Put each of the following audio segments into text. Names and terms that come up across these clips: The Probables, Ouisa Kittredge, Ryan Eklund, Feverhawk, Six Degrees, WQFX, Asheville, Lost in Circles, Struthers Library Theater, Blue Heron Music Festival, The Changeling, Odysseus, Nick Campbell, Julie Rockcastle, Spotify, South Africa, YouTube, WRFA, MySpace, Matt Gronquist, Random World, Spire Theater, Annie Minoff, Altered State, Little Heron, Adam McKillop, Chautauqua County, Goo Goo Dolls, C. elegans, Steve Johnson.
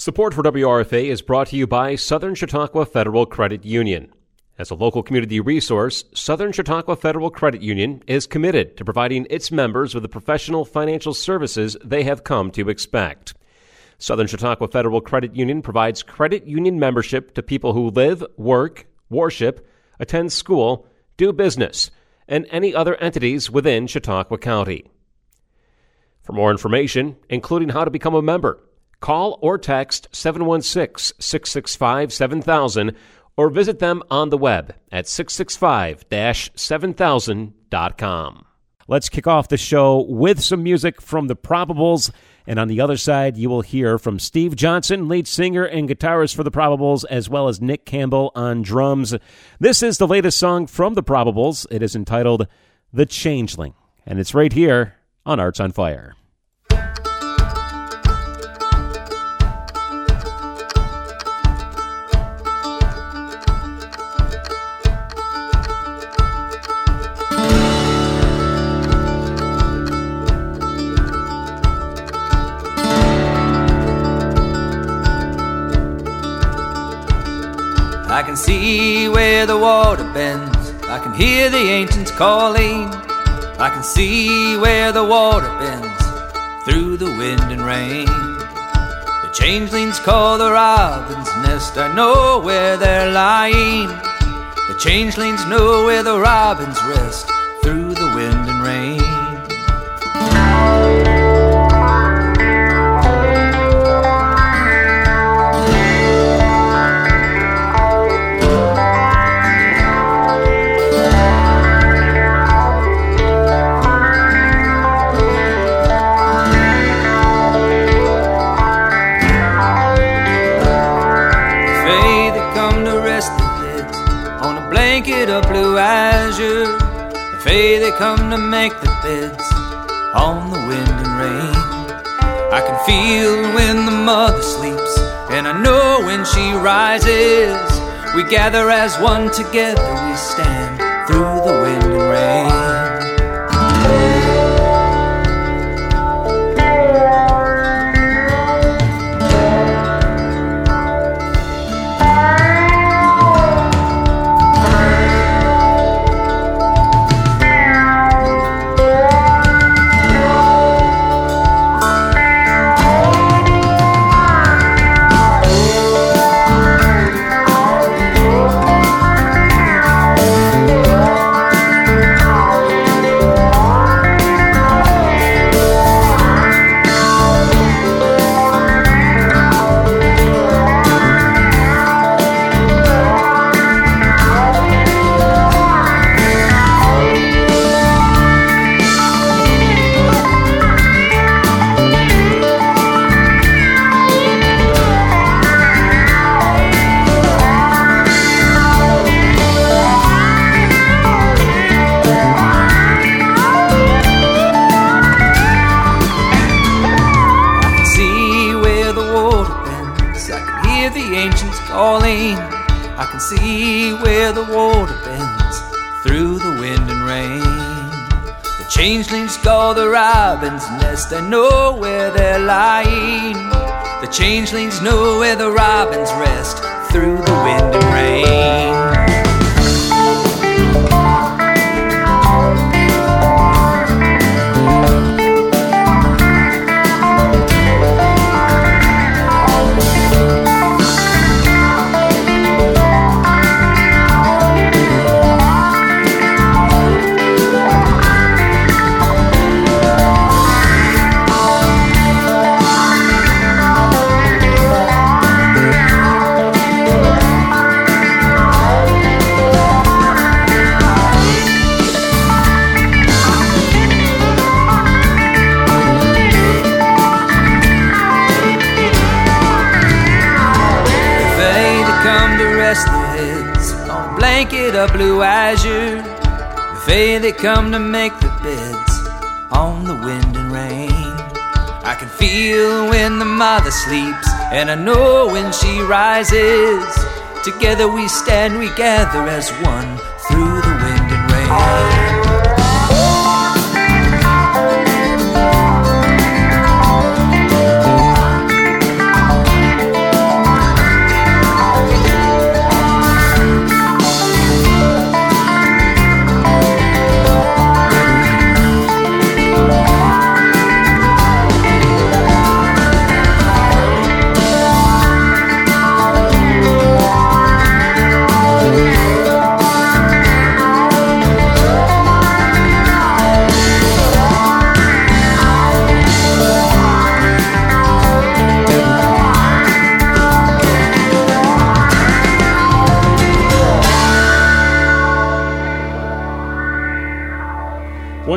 Support for WRFA is brought to you by Southern Chautauqua Federal Credit Union. As a local community resource, Southern Chautauqua Federal Credit Union is committed to providing its members with the professional financial services they have come to expect. Southern Chautauqua Federal Credit Union provides credit union membership to people who live, work, worship, attend school, do business, and any other entities within Chautauqua County. For more information, including how to become a member, call or text 716-665-7000 or visit them on the web at 665-7000.com. Let's kick off the show with some music from The Probables, and on the other side, you will hear from Steve Johnson, lead singer and guitarist for The Probables, as well as Nick Campbell on drums. This is the latest song from The Probables. It is entitled The Changeling, and it's right here on Arts on Fire. I can see where the water bends, I can hear the ancients calling. I can see where the water bends through the wind and rain. The changelings call the robin's nest, I know where they're lying. The changelings know where the robins rest through the wind and rain. They come to make the beds on the wind and rain. I can feel when the mother sleeps, and I know when she rises. We gather as one together, we stand through the wind and rain. I know where they're lying. The changelings know where the robins rest through the wind and rain. Blue azure, the fae they come to make the beds on the wind and rain. I can feel when the mother sleeps, and I know when she rises. Together we stand, we gather as one through the wind and rain.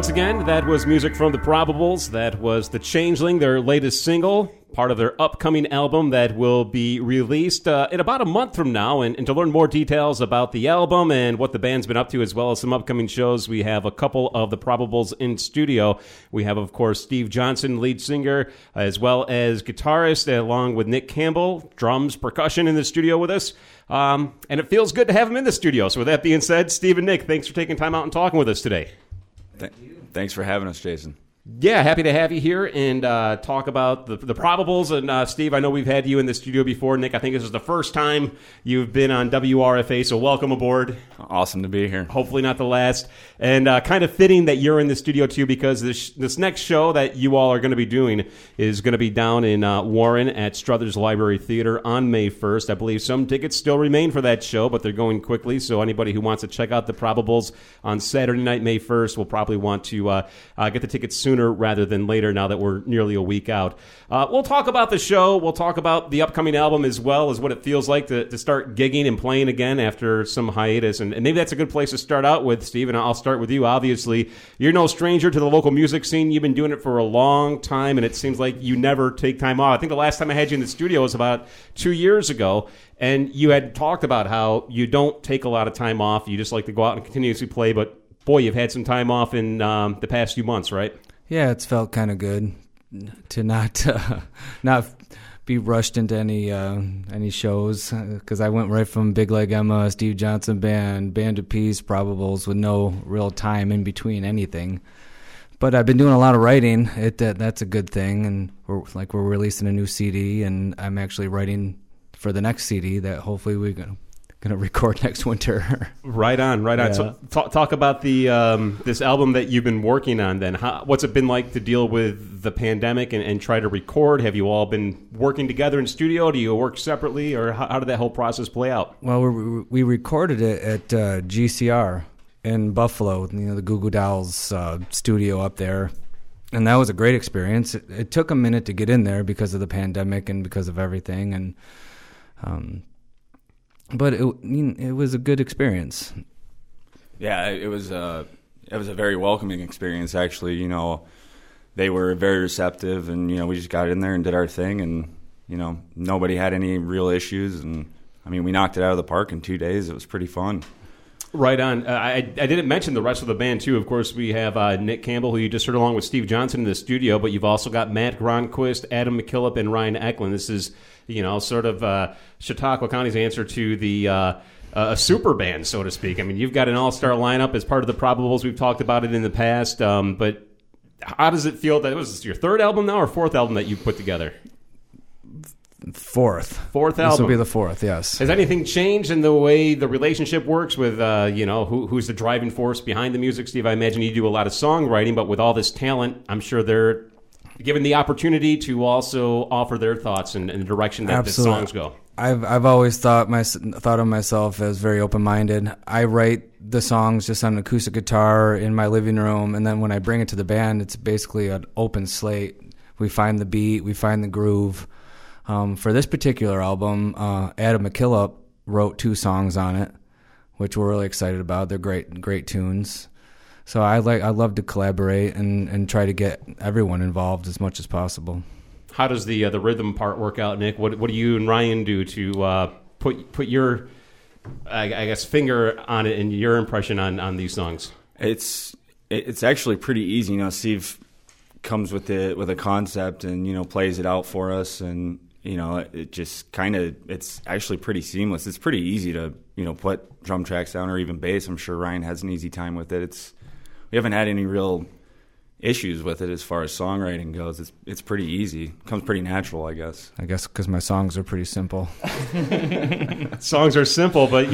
Once again, that was music from The Probables. That was The Changeling, their latest single, part of their upcoming album that will be released in about a month from now. And to learn more details about the album and what the band's been up to, as well as some upcoming shows, we have a couple of The Probables in studio. We have, of course, Steve Johnson, lead singer, as well as guitarist, along with Nick Campbell, drums, percussion in the studio with us. And it feels good to have them in the studio. So with that being said, Steve and Nick, thanks for taking time out and talking with us today. Thanks for having us, Jason. Yeah, happy to have you here and talk about the Probables. And Steve, I know we've had you in the studio before. Nick, I think this is the first time you've been on WRFA, so welcome aboard. Awesome to be here. Hopefully not the last. And kind of fitting that you're in the studio, too, because this next show that you all are going to be doing is going to be down in Warren at Struthers Library Theater on May 1st. I believe some tickets still remain for that show, but they're going quickly. So anybody who wants to check out the Probables on Saturday night, May 1st, will probably want to get the tickets soon. Sooner rather than later, now that we're nearly a week out. We'll talk about the show. We'll talk about the upcoming album, as well as what it feels like to start gigging and playing again after some hiatus. And maybe that's a good place to start out with, Steve, and I'll start with you, obviously. You're no stranger to the local music scene. You've been doing it for a long time, and it seems like you never take time off. I think the last time I had you in the studio was about 2 years ago, and you had talked about how you don't take a lot of time off. You just like to go out and continuously play, but boy, you've had some time off in the past few months, right? Yeah, it's felt kind of good to not be rushed into any shows, because I went right from Big Leg Emma, Steve Johnson Band, Band of Peace, Probables, with no real time in between anything. But I've been doing a lot of writing. That's a good thing, and we're releasing a new CD, and I'm actually writing for the next CD that hopefully we're going to record next winter. Right on. Yeah. So talk about the this album that you've been working on then. What's it been like to deal with the pandemic and try to record? Have you all been working together in studio? Do you work separately? Or how did that whole process play out? Well, we recorded it at GCR in Buffalo, the Goo Goo Dolls studio up there. And that was a great experience. It took a minute to get in there because of the pandemic and because of everything. And but it was a good experience. Yeah, it was a very welcoming experience, actually. They were very receptive, and we just got in there and did our thing, and nobody had any real issues, and we knocked it out of the park in 2 days. It was pretty fun. Right on. I didn't mention the rest of the band, too. Of course, we have Nick Campbell, who you just heard along with Steve Johnson in the studio, but you've also got Matt Gronquist, Adam McKillop, and Ryan Eklund. This is, sort of Chautauqua County's answer to the super band, so to speak. You've got an all-star lineup as part of the Probables. We've talked about it in the past, but how does it feel that it was your third album now or fourth album that you put together? Fourth album. This will be the fourth, yes. Has anything changed in the way the relationship works with, who's the driving force behind the music? Steve, I imagine you do a lot of songwriting, but with all this talent, I'm sure they're given the opportunity to also offer their thoughts and the direction that the songs go. I've always thought of myself as very open-minded. I write the songs just on an acoustic guitar in my living room, and then when I bring it to the band, it's basically an open slate. We find the beat, we find the groove. For this particular album, Adam McKillop wrote 2 songs on it, which we're really excited about. They're great tunes. So I love to collaborate and try to get everyone involved as much as possible. How does the rhythm part work out, Nick? What do you and Ryan do to put your finger on it and your impression on these songs? It's actually pretty easy, Steve comes with a concept and plays it out for us, and it just kind of, it's actually pretty seamless. It's pretty easy to put drum tracks down or even bass. I'm sure Ryan has an easy time with it. We haven't had any real issues with it as far as songwriting goes. It's pretty easy. It comes pretty natural, I guess because my songs are pretty simple. Songs are simple, but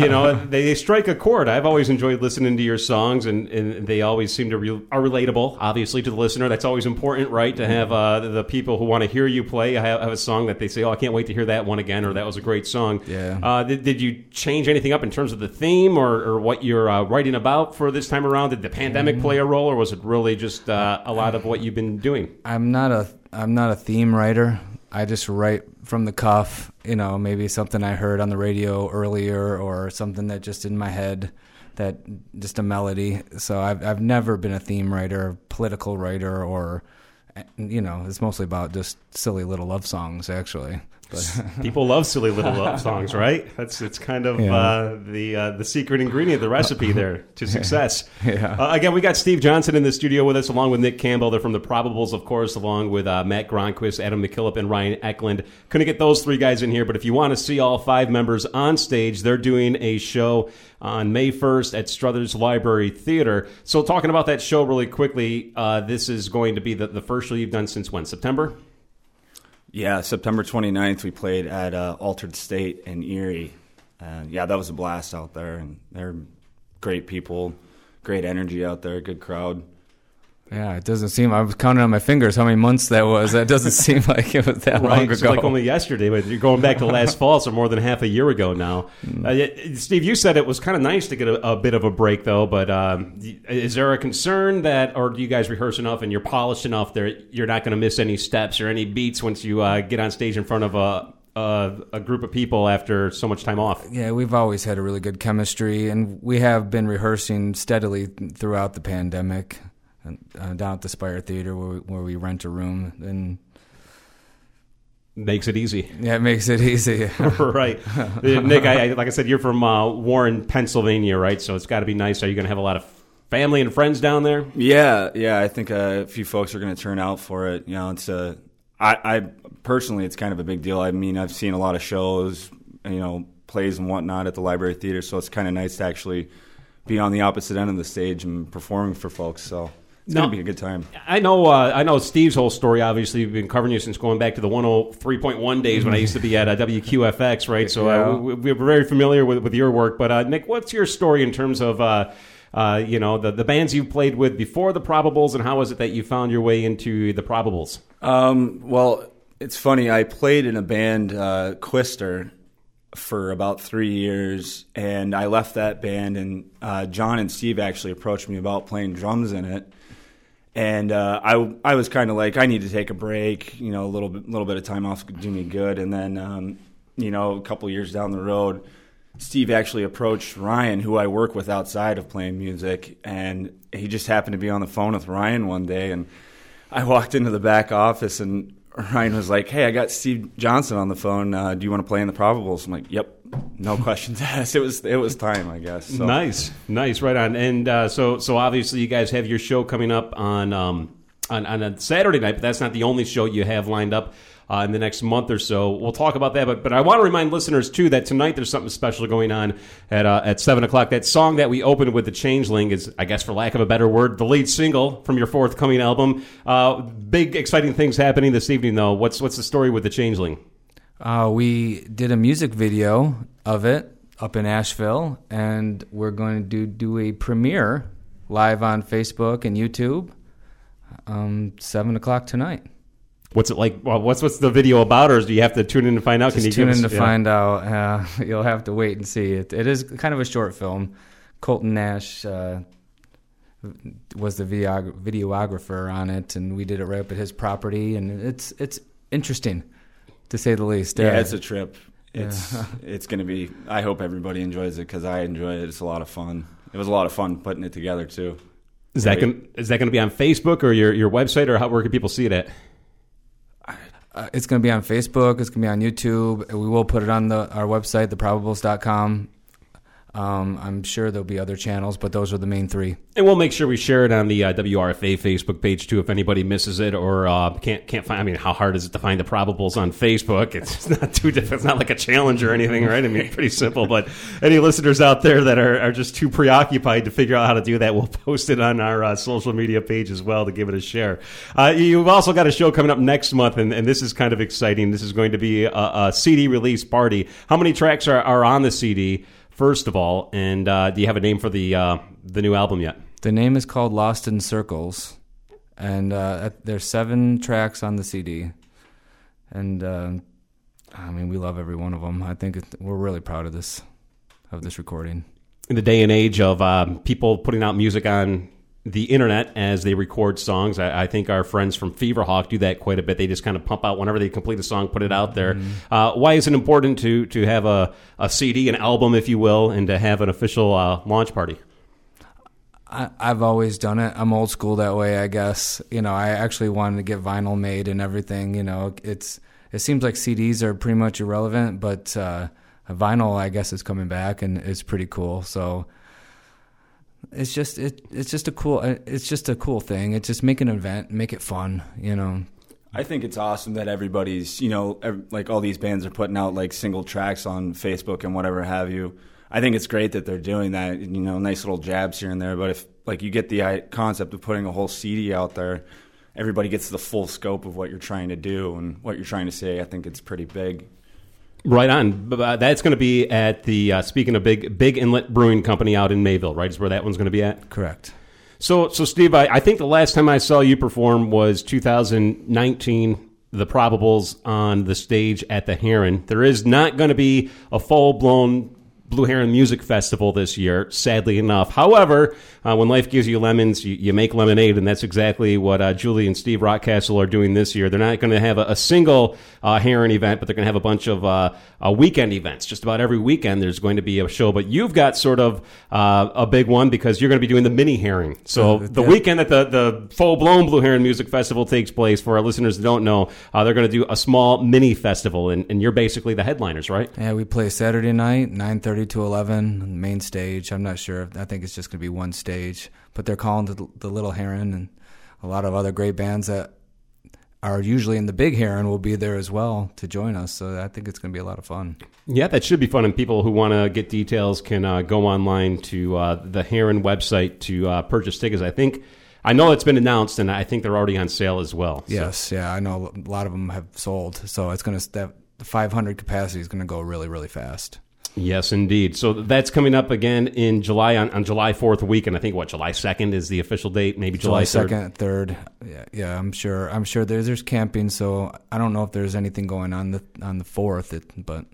they strike a chord. I've always enjoyed listening to your songs, and they always seem to are relatable, obviously, to the listener. That's always important, right, to have the people who want to hear you play. I have a song that they say, oh, I can't wait to hear that one again, or that was a great song. Yeah. Did you change anything up in terms of the theme or what you're writing about for this time around? Did the pandemic play a role, or was it really just a lot of what you've been doing? I'm not a theme writer. I just write from the cuff, maybe something I heard on the radio earlier or something that just in my head that just a melody. So I've never been a theme writer, political writer, or, you know, it's mostly about just silly little love songs, actually. But people love silly little love songs, right? It's kind of the secret ingredient, the recipe there to success. Yeah. Again, we got Steve Johnson in the studio with us, along with Nick Campbell. They're from The Probables, of course, along with Matt Gronquist, Adam McKillop, and Ryan Eklund. Couldn't get those three guys in here, but if you want to see all five members on stage, they're doing a show on May 1st at Struthers Library Theater. So talking about that show really quickly, this is going to be the first show you've done since when, September? Yeah, September 29th, we played at Altered State in Erie. That was a blast out there. And they're great people, great energy out there, good crowd. Yeah, it doesn't seem... I was counting on my fingers how many months that was. That doesn't seem like it was that long ago. It's like only yesterday, but you're going back to last fall, so more than half a year ago now. Steve, you said it was kind of nice to get a bit of a break, though, but is there a concern that, or do you guys rehearse enough and you're polished enough that you're not going to miss any steps or any beats once you get on stage in front of a group of people after so much time off? Yeah, we've always had a really good chemistry, and we have been rehearsing steadily throughout the pandemic. Down at the Spire Theater where we rent a room, and makes it easy. Yeah, it makes it easy. Right. Nick, like I said, you're from Warren, Pennsylvania, right? So it's got to be nice. Are you going to have a lot of family and friends down there? Yeah. I think a few folks are going to turn out for it. You know, it's I personally, it's kind of a big deal. I mean, I've seen a lot of shows, you know, plays and whatnot at the Library Theater, so it's kind of nice to actually be on the opposite end of the stage and performing for folks, so... It's going to be a good time. I know Steve's whole story, obviously. We've been covering you since going back to the 103.1 days when I used to be at WQFX, right? So we're very familiar with your work. But, Nick, what's your story in terms of, the bands you played with before The Probables, and how is it that you found your way into The Probables? Well, it's funny. I played in a band, Quister, for about 3 years, and I left that band, and John and Steve actually approached me about playing drums in it. And I was kind of like, I need to take a break, you know, a little bit of time off could do me good. And then, a couple years down the road, Steve actually approached Ryan, who I work with outside of playing music. And he just happened to be on the phone with Ryan one day. And I walked into the back office, and Ryan was like, hey, I got Steve Johnson on the phone. Do you want to play in The Probables? I'm like, yep. No questions asked. It was time, I guess. So. Nice, right on. And so obviously you guys have your show coming up on a Saturday night, but that's not the only show you have lined up in the next month or so. We'll talk about that, but I want to remind listeners too that tonight there's something special going on at 7:00. That song that we opened with, The Changeling, is, I guess, for lack of a better word, the lead single from your forthcoming album. Big exciting things happening this evening, though. What's the story with The Changeling? We did a music video of it up in Asheville, and we're going to do a premiere live on Facebook and YouTube, 7:00 tonight. What's it like? Well, what's the video about, or do you have to tune in to find out? Just find out. You'll have to wait and see. It is kind of a short film. Colton Nash was the videographer on it, and we did it right up at his property, and it's interesting, to say the least. Yeah, it's a trip. It's going to be... I hope everybody enjoys it, because I enjoy it. It's a lot of fun. It was a lot of fun putting it together, too. Is that going to be on Facebook or your website, or where can people see it at? It's going to be on Facebook. It's going to be on YouTube. We will put it on our website, theprobables.com. I'm sure there'll be other channels, but those are the main three. And we'll make sure we share it on the WRFA Facebook page, too, if anybody misses it or can't find... I mean, how hard is it to find The Probables on Facebook? It's not too difficult. It's not like a challenge or anything, right? I mean, pretty simple. But any listeners out there that are just too preoccupied to figure out how to do that, we'll post it on our social media page as well to give it a share. You've also got a show coming up next month, and this is kind of exciting. This is going to be a CD release party. How many tracks are on the CD? First of all, and do you have a name for the new album yet? The name is called Lost in Circles, and there's 7 tracks on the CD, and we love every one of them. I think we're really proud of this recording. In the day and age of people putting out music on the internet as they record songs. I think our friends from Feverhawk do that quite a bit. They just kind of pump out whenever they complete a song, put it out there. Mm-hmm. Why is it important to have a CD, an album, if you will, and to have an official launch party? I've always done it. I'm old school that way, I guess. You know, I actually wanted to get vinyl made and everything. You know, it seems like CDs are pretty much irrelevant, but vinyl, I guess, is coming back, and it's pretty cool. So it's just a cool thing. It's just make an event, make it fun, you know. I think it's awesome that everybody's, you know, like all these bands are putting out like single tracks on Facebook and whatever have you. I think it's great that they're doing that, you know, nice little jabs here and there. But if, like, you get the concept of putting a whole CD out there, everybody gets the full scope of what you're trying to do and what you're trying to say. I think it's pretty big. Right on. That's going to be at the, speaking of Big Inlet Brewing Company out in Mayville, right, is where that one's going to be at? Correct. So Steve, I think the last time I saw you perform was 2019, The Probables on the stage at the Heron. There is not going to be a full-blown Blue Heron Music Festival this year, sadly enough. However, when life gives you lemons, you make lemonade, and that's exactly what Julie and Steve Rockcastle are doing this year. They're not going to have a single Heron event, but they're going to have a bunch of weekend events. Just about every weekend there's going to be a show, but you've got sort of a big one because you're going to be doing the mini Heron. So the weekend that the full-blown Blue Heron Music Festival takes place, for our listeners that don't know, they're going to do a small mini festival, and you're basically the headliners, right? Yeah, we play Saturday night, 9:30 to 11, main stage. I'm not sure. I think it's just going to be one stage. But they're calling the Little Heron, and a lot of other great bands that are usually in the Big Heron will be there as well to join us. So I think it's going to be a lot of fun. Yeah, that should be fun. And people who want to get details can go online to the Heron website to purchase tickets. I know it's been announced, and I think they're already on sale as well. So. Yes, yeah. I know a lot of them have sold. So it's going to the 500 capacity is going to go really, really fast. Yes, indeed. So that's coming up again in July, on July 4th weekend. I think, July 2nd is the official date, maybe July 3rd? 2nd, 3rd. Yeah, I'm sure. there's camping, so I don't know if there's anything going on on the 4th, but...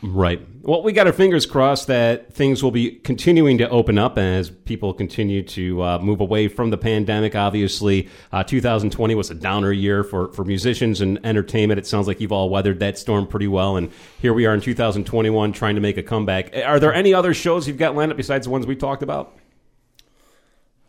Right. Well, we got our fingers crossed that things will be continuing to open up as people continue to move away from the pandemic. Obviously, 2020 was a downer year for musicians and entertainment. It sounds like you've all weathered that storm pretty well, and here we are in 2021 trying to make a comeback. Are there any other shows you've got lined up besides the ones we talked about?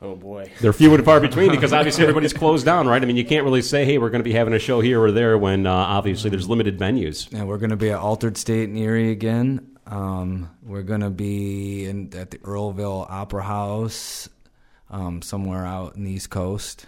Oh, boy. They're few and far between because obviously everybody's closed down, right? I mean, you can't really say, hey, we're going to be having a show here or there when obviously there's limited venues. And we're going to be at Altered State in Erie again. We're going to be at the Earlville Opera House somewhere out in the East Coast.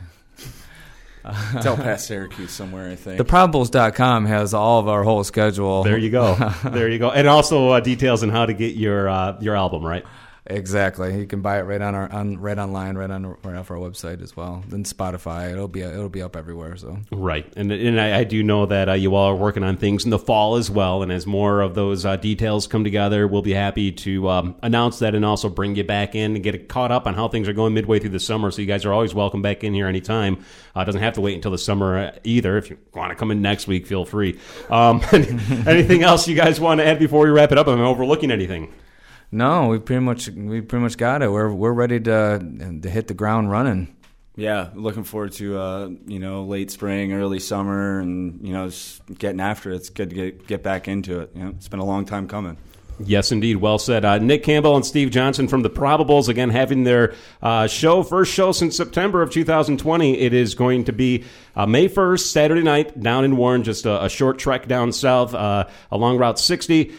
It's out past Syracuse somewhere, I think. TheProbables.com has all of our whole schedule. There you go. There you go. And also details on how to get your album, right? Exactly. You can buy it right off our website as well. Then Spotify. It'll be up everywhere. So right, and I do know that you all are working on things in the fall as well. And as more of those details come together, we'll be happy to announce that and also bring you back in and get caught up on how things are going midway through the summer. So you guys are always welcome back in here anytime. Doesn't have to wait until the summer either. If you want to come in next week, feel free. Anything else you guys want to add before we wrap it up? Am I overlooking anything? No, we pretty much got it. We're ready to hit the ground running. Yeah, looking forward to late spring, early summer, and just getting after it. It's good to get back into it. You know, it's been a long time coming. Yes, indeed. Well said. Nick Campbell and Steve Johnson from The Probables, again, having their first show since September of 2020. It is going to be May 1st, Saturday night, down in Warren, just a short trek down south along Route 60,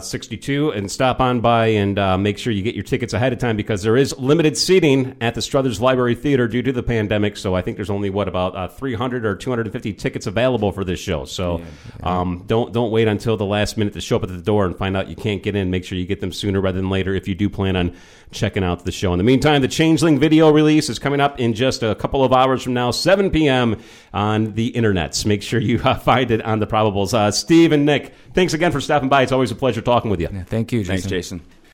62, and stop on by and make sure you get your tickets ahead of time because there is limited seating at the Struthers Library Theater due to the pandemic. So I think there's only, 300 or 250 tickets available for this show. So don't wait until the last minute to show up at the door and find out you can't get in. Make sure you get them sooner rather than later if you do plan on checking out the show. In the meantime, the Changeling video release is coming up in just a couple of hours from now, 7 p.m. on the internets. Make sure you find it on The Probables. Steve and Nick, thanks again for stopping by. It's always a pleasure talking with you. Yeah, thank you, Jason. Thanks, Jason.